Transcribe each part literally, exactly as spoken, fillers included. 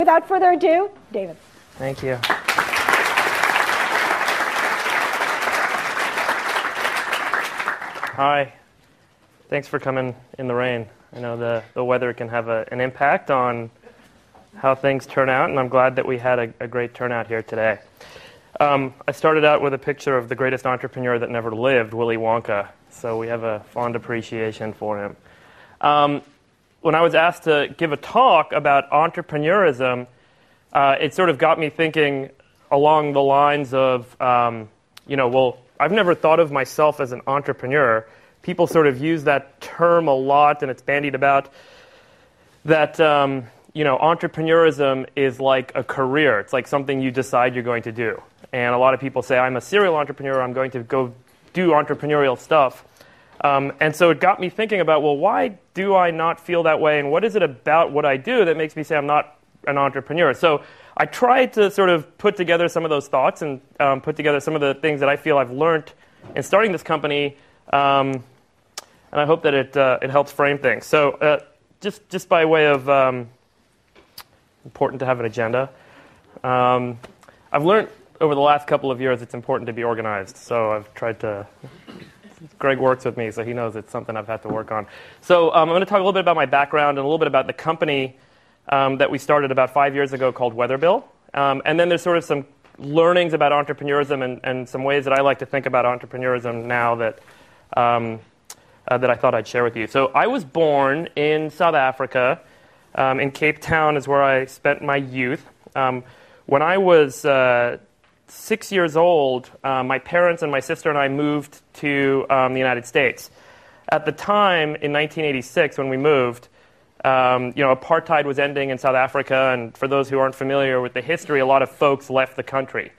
Without further ado, David. Thank you. Hi. Thanks for coming in the rain. I know the, the weather can have a, an impact on how things turn out, and I'm glad that we had a, a great turnout here today. Um, I started out with a picture of the greatest entrepreneur that never lived, Willy Wonka, so we have a fond appreciation for him. Um, When I was asked to give a talk about entrepreneurism, uh, it sort of got me thinking along the lines of, um, you know, well, I've never thought of myself as an entrepreneur. People sort of use that term a lot, and it's bandied about that, um, you know, entrepreneurism is like a career. It's like something you decide you're going to do. And a lot of people say, I'm a serial entrepreneur. I'm going to go do entrepreneurial stuff. Um, and so it got me thinking about, well, why do I not feel that way, and what is it about what I do that makes me say I'm not an entrepreneur? So I tried to sort of put together some of those thoughts and um, put together some of the things that I feel I've learned in starting this company, um, and I hope that it uh, it helps frame things. So uh, just just by way of um, important to have an agenda, um, I've learned over the last couple of years it's important to be organized. So I've tried to. Greg works with me, so he knows it's something I've had to work on. So um, I'm going to talk a little bit about my background and a little bit about the company um, that we started about five years ago called WeatherBill. Um, and then there's sort of some learnings about entrepreneurism and, and some ways that I like to think about entrepreneurism now that, um, uh, that I thought I'd share with you. So I was born in South Africa. Um, in Cape Town is where I spent my youth. Um, when I was uh, six years old, uh, my parents and my sister and I moved to um, the United States. At the time, in nineteen eighty-six, when we moved, um, you know, apartheid was ending in South Africa, and for those who aren't familiar with the history, a lot of folks left the country.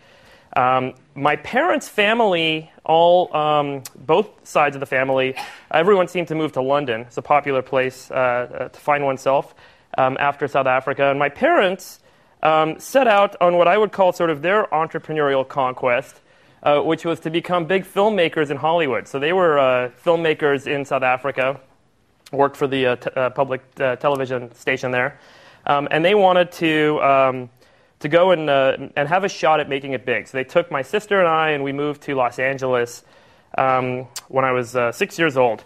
Um, my parents' family, all um, both sides of the family, everyone seemed to move to London. It's a popular place uh, to find oneself um, after South Africa, and my parents Um, set out on what I would call sort of their entrepreneurial conquest, uh, which was to become big filmmakers in Hollywood. So they were uh, filmmakers in South Africa, worked for the uh, t uh, public uh, television station there, um, and they wanted to um, to go and uh, and have a shot at making it big. So they took my sister and I, and we moved to Los Angeles um, when I was uh, six years old.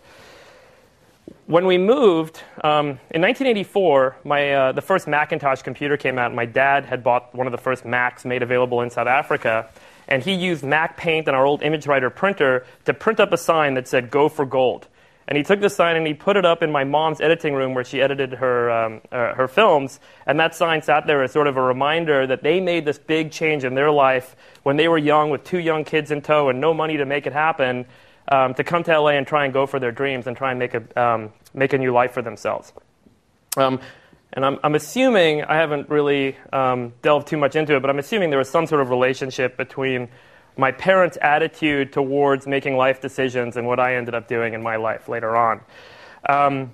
When we moved, um, in nineteen eighty-four, my, uh, the first Macintosh computer came out, and my dad had bought one of the first Macs made available in South Africa, and he used Mac Paint and our old ImageWriter printer to print up a sign that said, "Go for Gold." And he took the sign and he put it up in my mom's editing room where she edited her, um, uh, her films, and that sign sat there as sort of a reminder that they made this big change in their life when they were young with two young kids in tow and no money to make it happen. Um, to come to L A and try and go for their dreams and try and make a, um, make a new life for themselves. Um, and I'm, I'm assuming, I haven't really um, delved too much into it, but I'm assuming there was some sort of relationship between my parents' attitude towards making life decisions and what I ended up doing in my life later on. Um,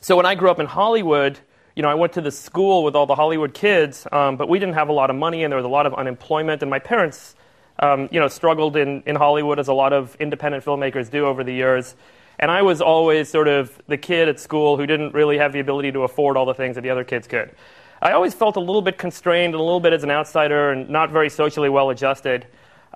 so when I grew up in Hollywood, you know, I went to the school with all the Hollywood kids, um, but we didn't have a lot of money, and there was a lot of unemployment, and my parents Um, you know, struggled in, in Hollywood, as a lot of independent filmmakers do over the years. And I was always sort of the kid at school who didn't really have the ability to afford all the things that the other kids could. I always felt a little bit constrained, a little bit as an outsider, and not very socially well-adjusted.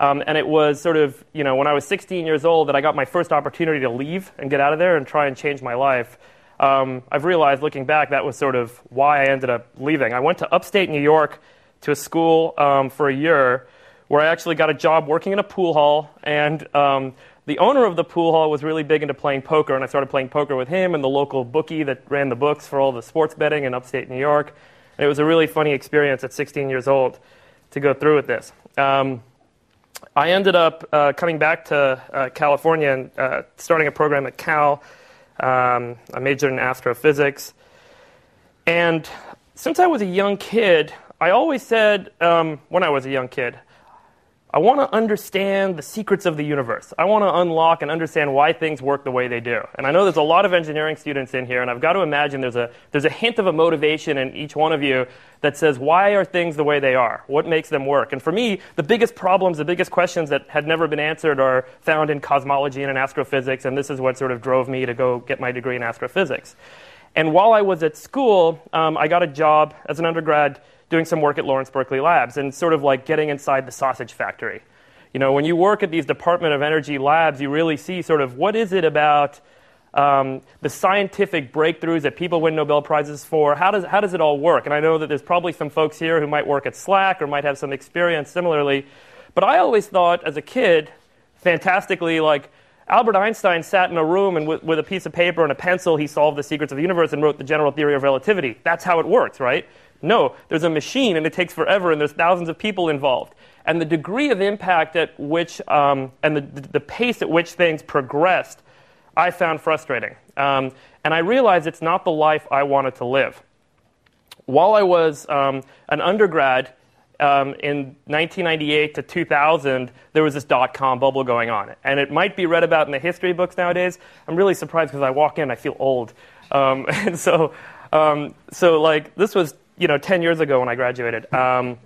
Um, and it was sort of, you know, when I was sixteen years old that I got my first opportunity to leave and get out of there and try and change my life. Um, I've realized, looking back, that was sort of why I ended up leaving. I went to upstate New York to a school um, for a year, where I actually got a job working in a pool hall, and um, the owner of the pool hall was really big into playing poker, and I started playing poker with him and the local bookie that ran the books for all the sports betting in upstate New York. And it was a really funny experience at sixteen years old to go through with this. Um, I ended up uh, coming back to uh, California and uh, starting a program at Cal. Um, I majored in astrophysics. And since I was a young kid, I always said, um, when I was a young kid, I want to understand the secrets of the universe. I want to unlock and understand why things work the way they do. And I know there's a lot of engineering students in here, and I've got to imagine there's a, there's a hint of a motivation in each one of you that says, why are things the way they are? What makes them work? And for me, the biggest problems, the biggest questions that had never been answered are found in cosmology and in astrophysics, and this is what sort of drove me to go get my degree in astrophysics. And while I was at school, um, I got a job as an undergrad doing some work at Lawrence Berkeley Labs and sort of like getting inside the sausage factory. You know, when you work at these Department of Energy labs, you really see sort of what is it about um, the scientific breakthroughs that people win Nobel Prizes for? How does, how does it all work? And I know that there's probably some folks here who might work at Slack or might have some experience similarly. But I always thought as a kid, fantastically, like, Albert Einstein sat in a room and with, with a piece of paper and a pencil, he solved the secrets of the universe and wrote the general theory of relativity. That's how it works, right? No, there's a machine, and it takes forever, and there's thousands of people involved. And the degree of impact at which, um, and the, the pace at which things progressed, I found frustrating. Um, and I realized it's not the life I wanted to live. While I was um, an undergrad, Um, in nineteen ninety-eight to two thousand, there was this dot-com bubble going on. And it might be read about in the history books nowadays. I'm really surprised because I walk in, I feel old. Um, and so, um, so like, this was, you know, ten years ago when I graduated. Um,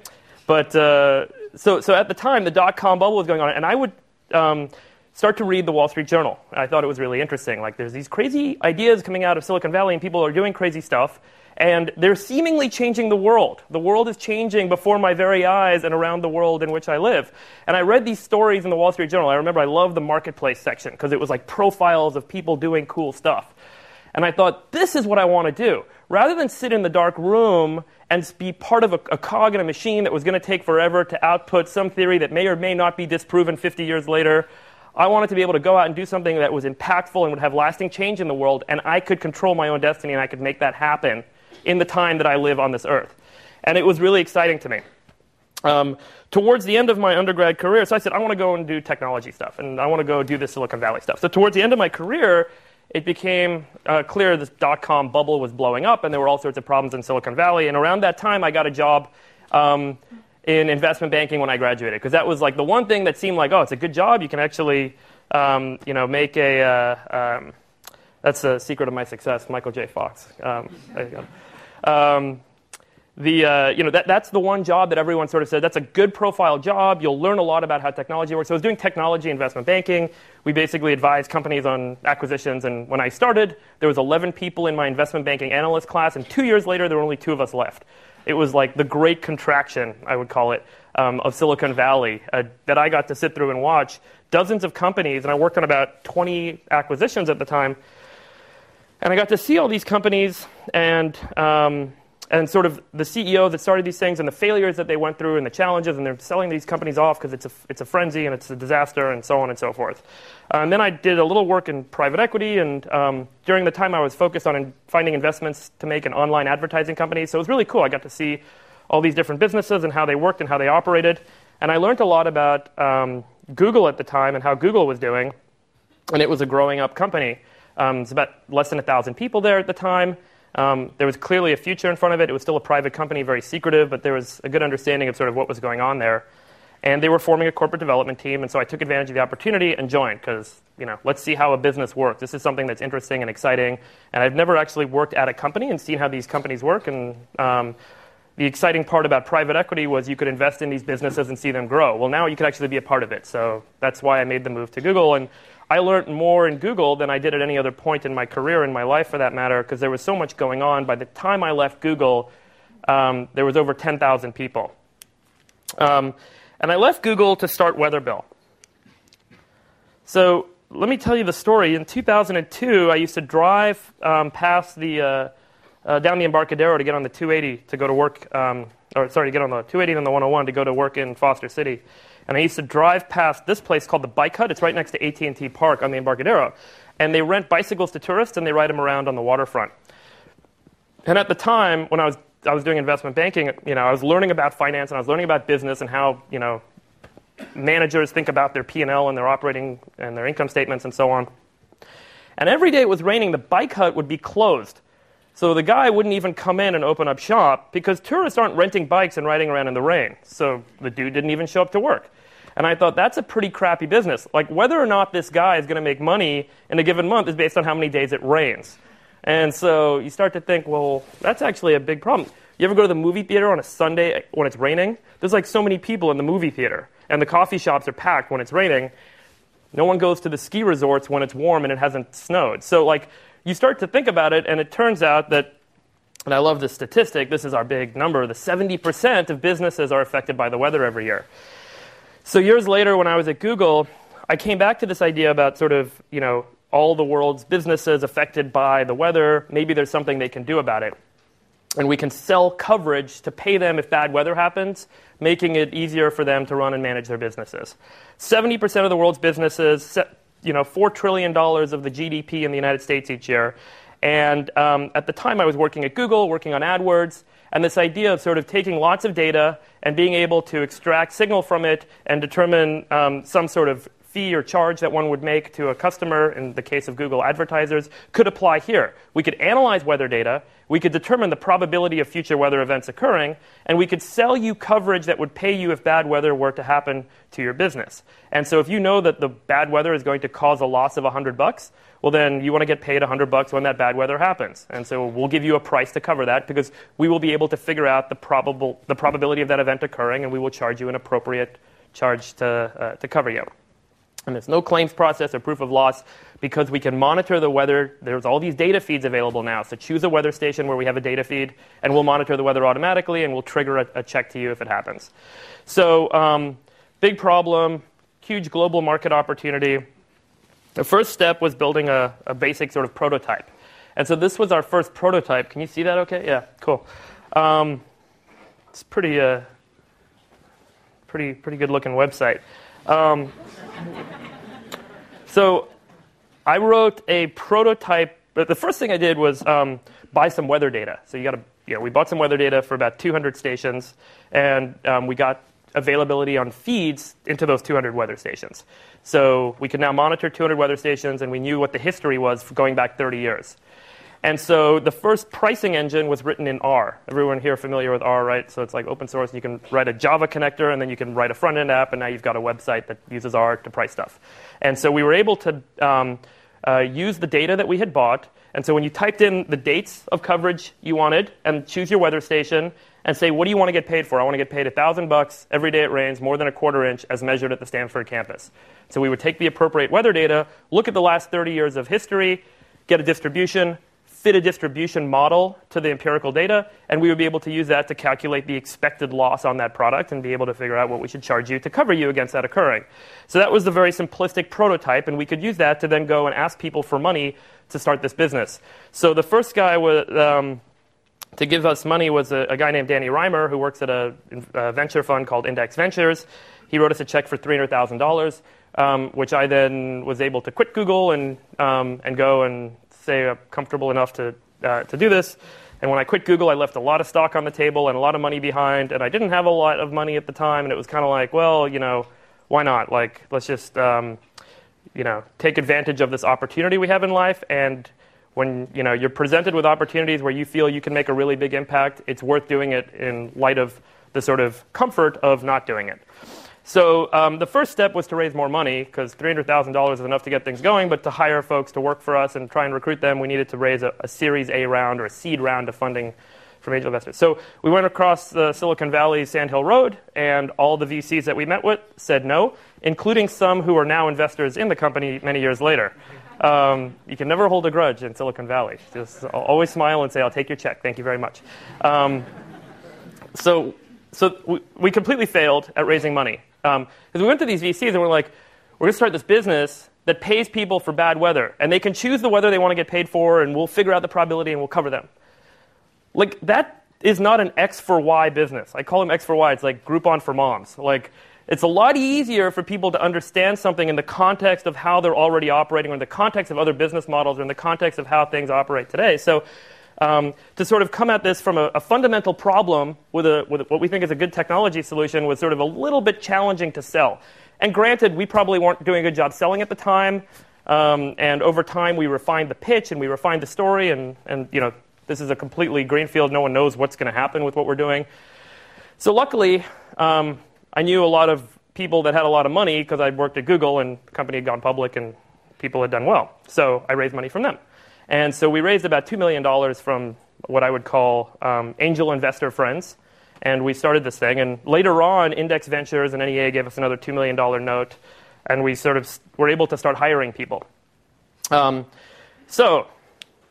but uh, so, so at the time, the dot-com bubble was going on. And I would um, start to read the Wall Street Journal. And I thought it was really interesting. Like, there's these crazy ideas coming out of Silicon Valley, and people are doing crazy stuff. And they're seemingly changing the world. The world is changing before my very eyes and around the world in which I live. And I read these stories in the Wall Street Journal. I remember I loved the marketplace section because it was like profiles of people doing cool stuff. And I thought, this is what I want to do. Rather than sit in the dark room and be part of a, a cog in a machine that was going to take forever to output some theory that may or may not be disproven fifty years later, I wanted to be able to go out and do something that was impactful and would have lasting change in the world. And I could control my own destiny, and I could make that happen in the time that I live on this earth. And it was really exciting to me. Um, towards the end of my undergrad career, so I said, I want to go and do technology stuff, and I want to go do this Silicon Valley stuff. So towards the end of my career, it became uh, clear this dot-com bubble was blowing up, and there were all sorts of problems in Silicon Valley. And around that time, I got a job um, in investment banking when I graduated, because that was like the one thing that seemed like, oh, it's a good job. You can actually um, you know, make a... Uh, um, that's the secret of my success, Michael J. Fox. Um, there you go. Um, the, uh, you know, that, that's the one job that everyone sort of said, that's a good profile job. You'll learn a lot about how technology works. So I was doing technology investment banking. We basically advised companies on acquisitions. And when I started, there was eleven people in my investment banking analyst class. And two years later, there were only two of us left. It was like the great contraction, I would call it, um, of Silicon Valley uh, that I got to sit through and watch. Dozens of companies, and I worked on about twenty acquisitions at the time. And I got to see all these companies and um, and sort of the C E O that started these things and the failures that they went through and the challenges, and they're selling these companies off because it's a, it's a frenzy and it's a disaster and so on and so forth. Uh, and then I did a little work in private equity, and um, during the time I was focused on in finding investments to make an online advertising company. So it was really cool. I got to see all these different businesses and how they worked and how they operated. And I learned a lot about um, Google at the time and how Google was doing. And it was a growing up company. Um, it's about less than one thousand people there at the time. Um, there was clearly a future in front of it. It was still a private company, very secretive, but there was a good understanding of sort of what was going on there. And they were forming a corporate development team, and so I took advantage of the opportunity and joined because, you know, let's see how a business works. This is something that's interesting and exciting, and I've never actually worked at a company and seen how these companies work. And um, the exciting part about private equity was you could invest in these businesses and see them grow. Well, now you could actually be a part of it, so that's why I made the move to Google. And I learned more in Google than I did at any other point in my career, in my life for that matter, because there was so much going on. By the time I left Google, um, there was over ten thousand people. Um, and I left Google to start WeatherBill. So let me tell you the story. In two thousand two, I used to drive um, past the uh, uh, down the Embarcadero to get on the two eighty to go to work, um, or sorry, to get on the two eighty and the one oh one to go to work in Foster City. And I used to drive past this place called the Bike Hut. It's right next to A T and T Park on the Embarcadero. And they rent bicycles to tourists, and they ride them around on the waterfront. And at the time, when I was I was doing investment banking, you know, I was learning about finance, and I was learning about business and how, you know, managers think about their P and L and their operating and their income statements and so on. And every day it was raining, the Bike Hut would be closed. So the guy wouldn't even come in and open up shop because tourists aren't renting bikes and riding around in the rain. So the dude didn't even show up to work. And I thought, that's a pretty crappy business. Like, whether or not this guy is going to make money in a given month is based on how many days it rains. And so you start to think, well, that's actually a big problem. You ever go to the movie theater on a Sunday when it's raining? There's like so many people in the movie theater. And the coffee shops are packed when it's raining. No one goes to the ski resorts when it's warm and it hasn't snowed. So like, you start to think about it, and it turns out that, and I love this statistic, this is our big number, the seventy percent of businesses are affected by the weather every year. So years later, when I was at Google, I came back to this idea about sort of, you know, all the world's businesses affected by the weather. Maybe there's something they can do about it. And we can sell coverage to pay them if bad weather happens, making it easier for them to run and manage their businesses. seventy percent of the world's businesses, you know, four trillion dollars of the G D P in the United States each year. And um, at the time, I was working at Google, working on AdWords. And this idea of sort of taking lots of data and being able to extract signal from it and determine um, some sort of fee or charge that one would make to a customer, in the case of Google advertisers, could apply here. We could analyze weather data, we could determine the probability of future weather events occurring, and we could sell you coverage that would pay you if bad weather were to happen to your business. And so if you know that the bad weather is going to cause a loss of one hundred bucks, well then you want to get paid one hundred bucks when that bad weather happens. And so we'll give you a price to cover that because we will be able to figure out the probable the probability of that event occurring, and we will charge you an appropriate charge to uh, to cover you. And there's no claims process or proof of loss because we can monitor the weather. There's all these data feeds available now. So choose a weather station where we have a data feed, and we'll monitor the weather automatically, and we'll trigger a, a check to you if it happens. So um, big problem, huge global market opportunity. The first step was building a, a basic sort of prototype. And so this was our first prototype. Can you see that okay? Yeah, cool. Um, it's pretty, uh, pretty, pretty good-looking website. Um, so I wrote a prototype. But the first thing I did was um, buy some weather data. So you got to, you know, we bought some weather data for about two hundred stations, and um, we got availability on feeds into those two hundred weather stations. So we could now monitor two hundred weather stations, and we knew what the history was for going back thirty years. And so the first pricing engine was written in R. Everyone here familiar with R, right? So it's like open source. You can write a Java connector, and then you can write a front-end app, and now you've got a website that uses R to price stuff. And so we were able to um, uh, use the data that we had bought. And so when you typed in the dates of coverage you wanted and choose your weather station and say, what do you want to get paid for? I want to get paid one thousand bucks every day it rains, more than a quarter inch, as measured at the Stanford campus. So we would take the appropriate weather data, look at the last thirty years of history, get a distribution, fit a distribution model to the empirical data, and we would be able to use that to calculate the expected loss on that product and be able to figure out what we should charge you to cover you against that occurring. So that was the very simplistic prototype, and we could use that to then go and ask people for money to start this business. So the first guy was, um, to give us money was a, a guy named Danny Rimer, who works at a, a venture fund called Index Ventures. He wrote us a check for three hundred thousand dollars, um, which I then was able to quit Google and um, and go and say I'm comfortable enough to uh, to do this. And when I quit Google, I left a lot of stock on the table and a lot of money behind, and I didn't have a lot of money at the time, and it was kind of like, well, you know, why not? Like, let's just, um, you know, take advantage of this opportunity we have in life. And when, you know, you're presented with opportunities where you feel you can make a really big impact, it's worth doing it in light of the sort of comfort of not doing it. So um, the first step was to raise more money, because three hundred thousand dollars is enough to get things going, but to hire folks to work for us and try and recruit them, we needed to raise a, a Series A round or a seed round of funding from angel investors. So we went across the Silicon Valley Sand Hill Road, and all the V Cs that we met with said no, including some who are now investors in the company many years later. Um, you can never hold a grudge in Silicon Valley. Just always smile and say, I'll take your check. Thank you very much. Um, so so we, we completely failed at raising money. Because um, we went to these V Cs and we're like, we're going to start this business that pays people for bad weather. And they can choose the weather they want to get paid for, and we'll figure out the probability and we'll cover them. Like, that is not an X for Y business. I call them X for Y. It's like Groupon for moms. Like, it's a lot easier for people to understand something in the context of how they're already operating, or in the context of other business models, or in the context of how things operate today. So Um, to sort of come at this from a, a fundamental problem with, a, with what we think is a good technology solution was sort of a little bit challenging to sell. And granted, we probably weren't doing a good job selling at the time. Um, and over time, we refined the pitch and we refined the story. And, and you know, this is a completely green field. No one knows what's going to happen with what we're doing. So luckily, um, I knew a lot of people that had a lot of money because I'd worked at Google and the company had gone public and people had done well. So I raised money from them. And so we raised about two million dollars from what I would call um, angel investor friends, and we started this thing. And later on, Index Ventures and N E A gave us another two million dollars note, and we sort of were able to start hiring people. Um, so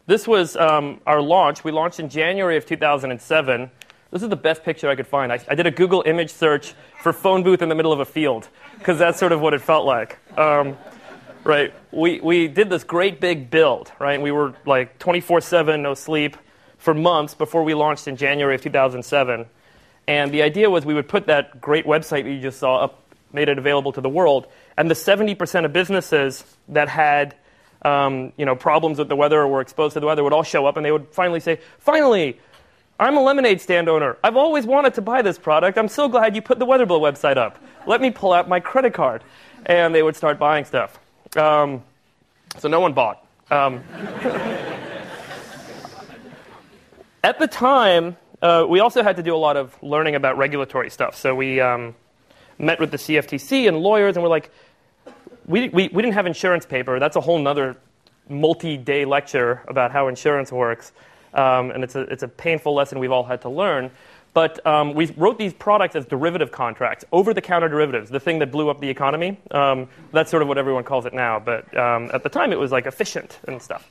This was um, our launch. We launched in January of two thousand seven. This is the best picture I could find. I, I did a Google image search for phone booth in the middle of a field, because that's sort of what it felt like. Um, right? We, we did this great big build, right? And we were like twenty-four seven, no sleep, for months before we launched in January of two thousand seven. And the idea was we would put that great website that you just saw up, made it available to the world. And the seventy percent of businesses that had um, you know, problems with the weather or were exposed to the weather would all show up, and they would finally say, finally, I'm a lemonade stand owner. I've always wanted to buy this product. I'm so glad you put the WeatherBill website up. Let me pull out my credit card. And they would start buying stuff. Um, so no one bought. Um, at the time, uh, we also had to do a lot of learning about regulatory stuff. So we um, met with the C F T C and lawyers, and we're like, we, we, we didn't have insurance paper. That's a whole nother multi-day lecture about how insurance works. Um, and it's a, it's a painful lesson we've all had to learn. But um, we wrote these products as derivative contracts, over-the-counter derivatives, the thing that blew up the economy. Um, that's sort of what everyone calls it now. But um, at the time, it was like efficient and stuff.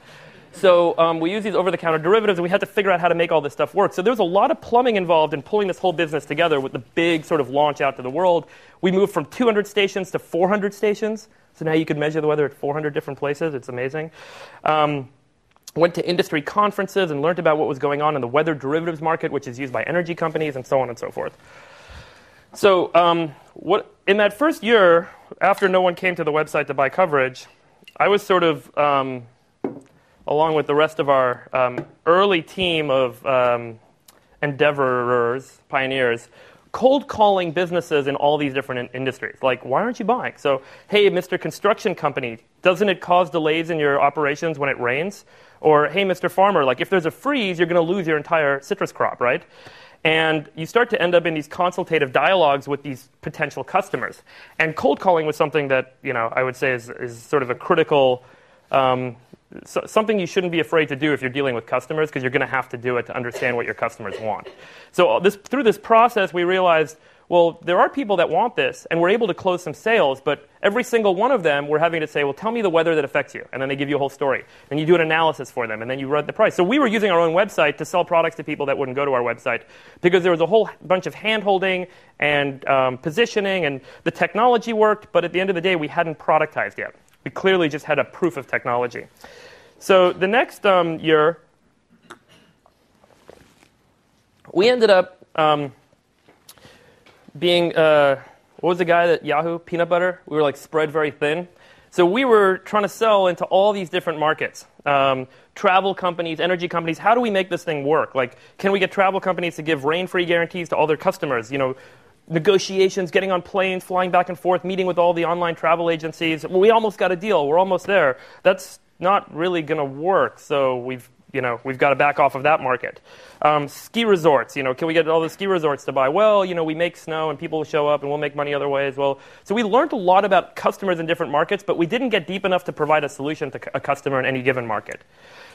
So um, we used these over-the-counter derivatives, and we had to figure out how to make all this stuff work. So there was a lot of plumbing involved in pulling this whole business together with the big sort of launch out to the world. We moved from two hundred stations to four hundred stations. So now you could measure the weather at four hundred different places. It's amazing. Um, Went to industry conferences and learned about what was going on in the weather derivatives market, which is used by energy companies, and so on and so forth. So um, what, in that first year, after no one came to the website to buy coverage, I was sort of, um, along with the rest of our um, early team of um, endeavorers, pioneers, cold calling businesses in all these different in industries. Like, why aren't you buying? So, hey, Mister Construction Company, doesn't it cause delays in your operations when it rains? Or, hey, Mister Farmer, like, if there's a freeze, you're going to lose your entire citrus crop, right? And you start to end up in these consultative dialogues with these potential customers. And cold calling was something that, you know, I would say is, is sort of a critical, um, so, something you shouldn't be afraid to do if you're dealing with customers, because you're going to have to do it to understand what your customers want. So this, through this process, we realized, well, there are people that want this, and we're able to close some sales, but every single one of them, we're having to say, well, tell me the weather that affects you, and then they give you a whole story. And you do an analysis for them, and then you run the price. So we were using our own website to sell products to people that wouldn't go to our website, because there was a whole bunch of hand-holding and um, positioning, and the technology worked, but at the end of the day, we hadn't productized yet. We clearly just had a proof of technology. So the next um, year, we ended up um, being, uh, what was the guy that Yahoo, peanut butter? We were like spread very thin. So we were trying to sell into all these different markets, um, travel companies, energy companies. How do we make this thing work? Like, can we get travel companies to give rain-free guarantees to all their customers? You know, negotiations, getting on planes, flying back and forth, meeting with all the online travel agencies. Well, we almost got a deal. We're almost there. That's not really going to work. So we've, you know, we've got to back off of that market. Um, ski resorts. You know, can we get all the ski resorts to buy? Well, you know, we make snow and people will show up, and we'll make money other ways. Well, so we learned a lot about customers in different markets, but we didn't get deep enough to provide a solution to a customer in any given market.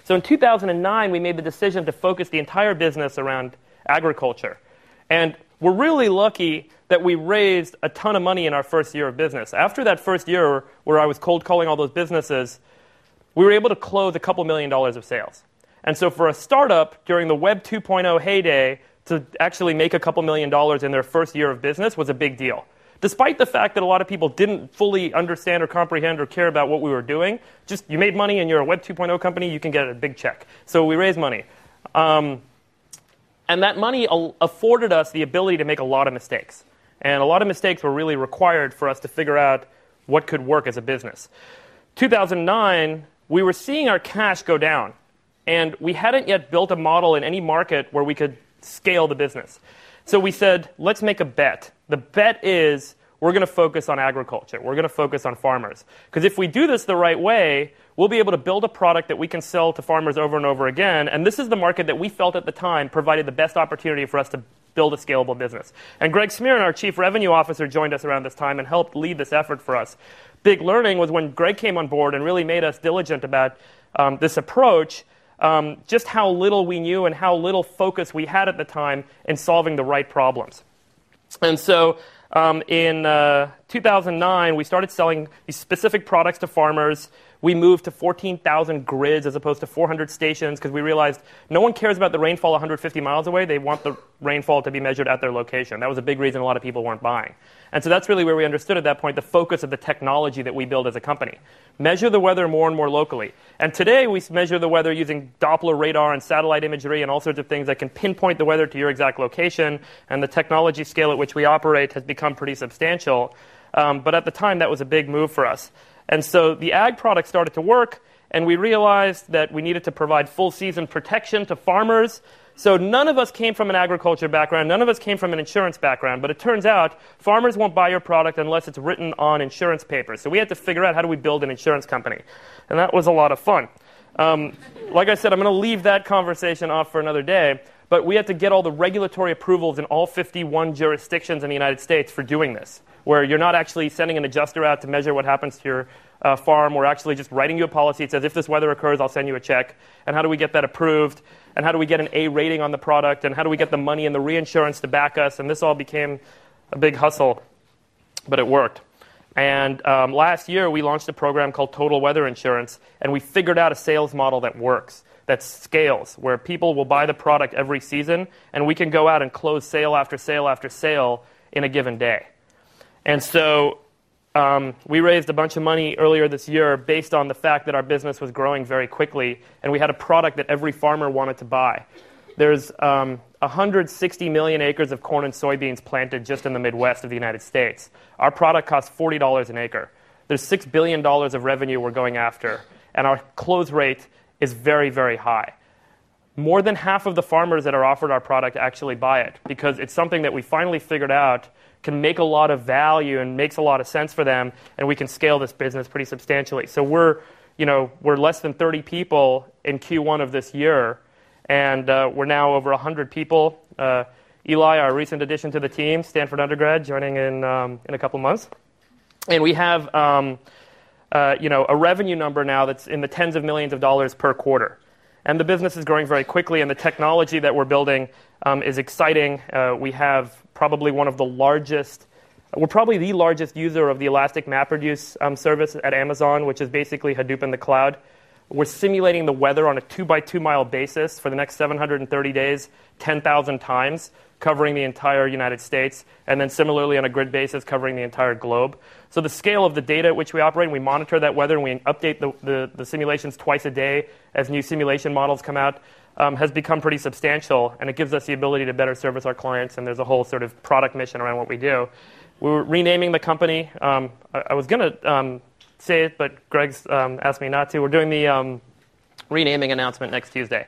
So in two thousand nine, we made the decision to focus the entire business around agriculture, and we're really lucky that we raised a ton of money in our first year of business. After that first year where I was cold calling all those businesses, we were able to close a couple million dollars of sales. And so for a startup during the Web two point oh heyday to actually make a couple million dollars in their first year of business was a big deal. Despite the fact that a lot of people didn't fully understand or comprehend or care about what we were doing, just you made money and you're a Web two point oh company, you can get a big check. So we raised money. Um, And that money afforded us the ability to make a lot of mistakes. And a lot of mistakes were really required for us to figure out what could work as a business. two thousand nine, we were seeing our cash go down. And we hadn't yet built a model in any market where we could scale the business. So we said, let's make a bet. The bet is we're going to focus on agriculture. We're going to focus on farmers. Because if we do this the right way, we'll be able to build a product that we can sell to farmers over and over again. And this is the market that we felt at the time provided the best opportunity for us to build a scalable business. And Greg Smirn, our chief revenue officer, joined us around this time and helped lead this effort for us. Big learning was when Greg came on board and really made us diligent about um, this approach, um, just how little we knew and how little focus we had at the time in solving the right problems. And so Um, in uh, two thousand nine, we started selling these specific products to farmers. We moved to fourteen thousand grids as opposed to four hundred stations because we realized no one cares about the rainfall one hundred fifty miles away. They want the rainfall to be measured at their location. That was a big reason a lot of people weren't buying. And so that's really where we understood at that point the focus of the technology that we build as a company. Measure the weather more and more locally. And today we measure the weather using Doppler radar and satellite imagery and all sorts of things that can pinpoint the weather to your exact location. And the technology scale at which we operate has become pretty substantial. Um, but at the time, that was a big move for us. And so the ag product started to work, and we realized that we needed to provide full-season protection to farmers. So none of us came from an agriculture background. None of us came from an insurance background. But it turns out farmers won't buy your product unless it's written on insurance paper. So we had to figure out how do we build an insurance company. And that was a lot of fun. Um, like I said, I'm going to leave that conversation off for another day. But we had to get all the regulatory approvals in all fifty-one jurisdictions in the United States for doing this, where you're not actually sending an adjuster out to measure what happens to your uh, farm. We're actually just writing you a policy that says, if this weather occurs, I'll send you a check. And how do we get that approved? And how do we get an A rating on the product? And how do we get the money and the reinsurance to back us? And this all became a big hustle, but it worked. And um, last year, we launched a program called Total Weather Insurance, and we figured out a sales model that works, that scales, where people will buy the product every season, and we can go out and close sale after sale after sale in a given day. And so um, we raised a bunch of money earlier this year based on the fact that our business was growing very quickly, and we had a product that every farmer wanted to buy. There's um, one hundred sixty million acres of corn and soybeans planted just in the Midwest of the United States. Our product costs forty dollars an acre. There's six billion dollars of revenue we're going after, and our close rate is very, very high. More than half of the farmers that are offered our product actually buy it because it's something that we finally figured out can make a lot of value and makes a lot of sense for them, and we can scale this business pretty substantially. So we're, you know, we're less than thirty people in Q one of this year, and uh, we're now over one hundred people. Uh, Eli, our recent addition to the team, Stanford undergrad, joining in um, in a couple months, and we have um, uh, you know, a revenue number now that's in the tens of millions of dollars per quarter. And the business is growing very quickly, and the technology that we're building um, is exciting. Uh, we have probably one of the largest, we're probably the largest user of the Elastic MapReduce um, service at Amazon, which is basically Hadoop in the cloud. We're simulating the weather on a two by two mile basis for the next seven hundred thirty days, ten thousand times, covering the entire United States, and then similarly on a grid basis covering the entire globe. So the scale of the data at which we operate, and we monitor that weather, and we update the, the, the simulations twice a day as new simulation models come out, um, has become pretty substantial, and it gives us the ability to better service our clients, and there's a whole sort of product mission around what we do. We were renaming the company. Um, I, I was going to um, say it, but Greg's um, asked me not to. We're doing the um, renaming announcement next Tuesday.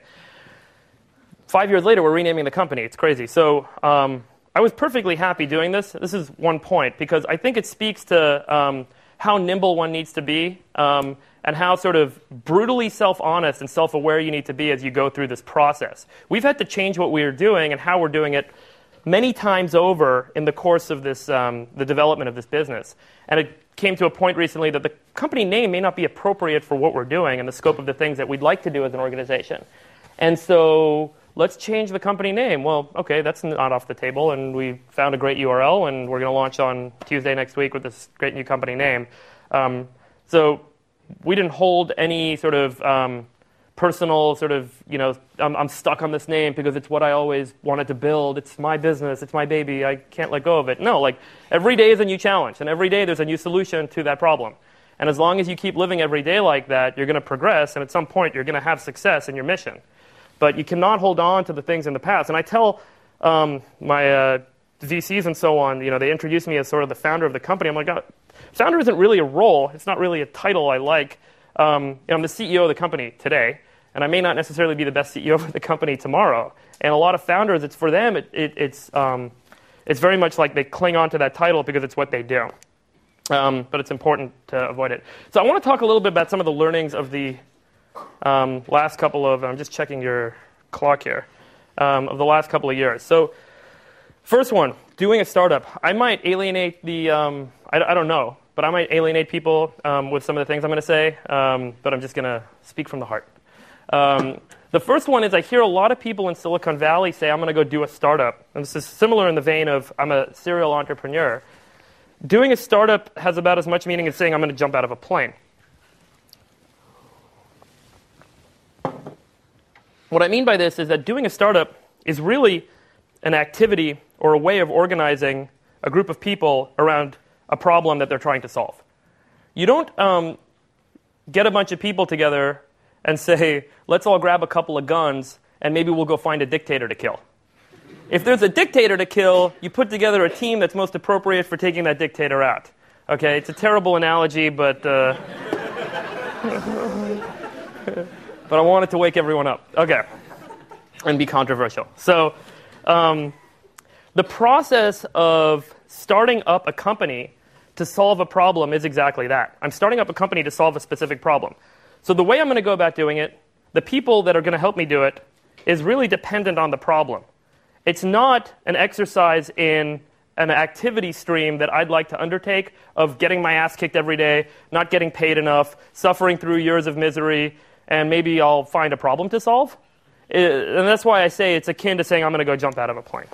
Five years later, we're renaming the company. It's crazy. So um, I was perfectly happy doing this. This is one point, because I think it speaks to um, how nimble one needs to be um, and how sort of brutally self-honest and self-aware you need to be as you go through this process. We've had to change what we are doing and how we're doing it many times over in the course of this, um, the development of this business. And it came to a point recently that the company name may not be appropriate for what we're doing and the scope of the things that we'd like to do as an organization. And so let's change the company name. Well, okay, that's not off the table, and we found a great U R L, and we're going to launch on Tuesday next week with this great new company name. Um, so we didn't hold any sort of um, personal sort of, you know, I'm, I'm stuck on this name because it's what I always wanted to build. It's my business. It's my baby. I can't let go of it. No, like every day is a new challenge, and every day there's a new solution to that problem. And as long as you keep living every day like that, you're going to progress, and at some point you're going to have success in your mission. But you cannot hold on to the things in the past. And I tell um, my uh, V Cs and so on, you know, they introduce me as sort of the founder of the company. I'm like, oh, founder isn't really a role. It's not really a title I like. Um, you know, I'm the C E O of the company today, and I may not necessarily be the best C E O of the company tomorrow. And a lot of founders, it's for them, it, it, it's, um, it's very much like they cling on to that title because it's what they do. Um, but it's important to avoid it. So I want to talk a little bit about some of the learnings of the Um, last couple of, I'm just checking your clock here, um, of the last couple of years. So first one, doing a startup. I might alienate the, um, I, I don't know, but I might alienate people um, with some of the things I'm going to say, um, but I'm just going to speak from the heart. Um, the first one is I hear a lot of people in Silicon Valley say, I'm going to go do a startup. And this is similar in the vein of I'm a serial entrepreneur. Doing a startup has about as much meaning as saying I'm going to jump out of a plane. What I mean by this is that doing a startup is really an activity or a way of organizing a group of people around a problem that they're trying to solve. You don't um, get a bunch of people together and say, let's all grab a couple of guns and maybe we'll go find a dictator to kill. If there's a dictator to kill, you put together a team that's most appropriate for taking that dictator out. Okay, it's a terrible analogy, but uh, but I wanted to wake everyone up. Okay, and be controversial. So um, the process of starting up a company to solve a problem is exactly that. I'm starting up a company to solve a specific problem. So the way I'm going to go about doing it, the people that are going to help me do it, is really dependent on the problem. It's not an exercise in an activity stream that I'd like to undertake of getting my ass kicked every day, not getting paid enough, suffering through years of misery, and maybe I'll find a problem to solve. And that's why I say it's akin to saying I'm going to go jump out of a plane.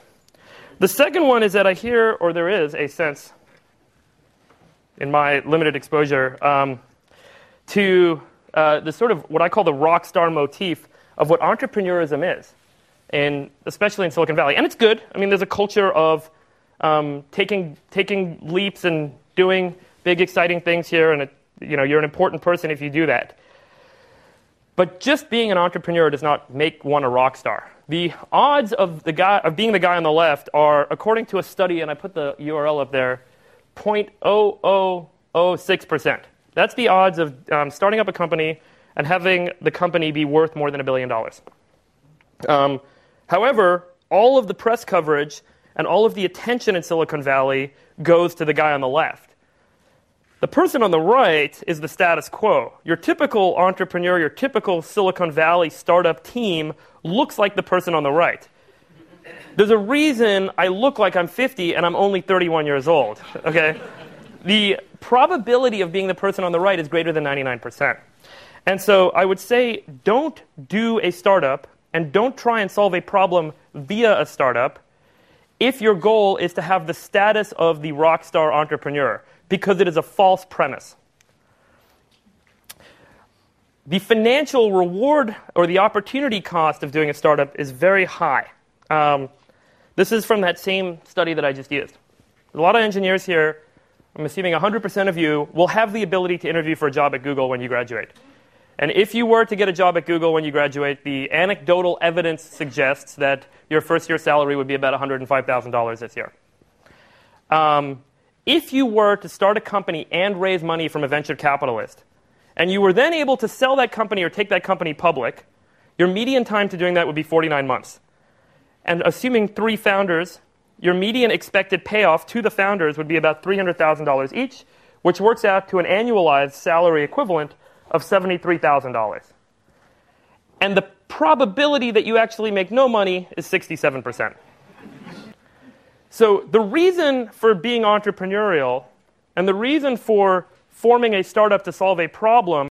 The second one is that I hear, or there is, a sense, in my limited exposure, um, to uh, the sort of what I call the rock star motif of what entrepreneurism is. In, especially in Silicon Valley. And it's good. I mean, there's a culture of um, taking taking leaps and doing big, exciting things here, and it, you know, you're an important person if you do that. But just being an entrepreneur does not make one a rock star. The odds of the guy of being the guy on the left are, according to a study, and I put the U R L up there, zero point zero zero zero six percent. That's the odds of um, starting up a company and having the company be worth more than a billion dollars. Um, However, all of the press coverage and all of the attention in Silicon Valley goes to the guy on the left. The person on the right is the status quo. Your typical entrepreneur, your typical Silicon Valley startup team looks like the person on the right. There's a reason I look like I'm fifty and I'm only thirty-one years old. Okay? The probability of being the person on the right is greater than ninety-nine percent. And so I would say don't do a startup and don't try and solve a problem via a startup if your goal is to have the status of the rock star entrepreneur, because it is a false premise. The financial reward or the opportunity cost of doing a startup is very high. Um, this is from that same study that I just used. A lot of engineers here, I'm assuming one hundred percent of you, will have the ability to interview for a job at Google when you graduate. And if you were to get a job at Google when you graduate, the anecdotal evidence suggests that your first-year salary would be about one hundred five thousand dollars this year. Um, if you were to start a company and raise money from a venture capitalist, and you were then able to sell that company or take that company public, your median time to doing that would be forty-nine months. And assuming three founders, your median expected payoff to the founders would be about three hundred thousand dollars each, which works out to an annualized salary equivalent of seventy-three thousand dollars. And the probability that you actually make no money is sixty-seven percent. So the reason for being entrepreneurial and the reason for forming a startup to solve a problem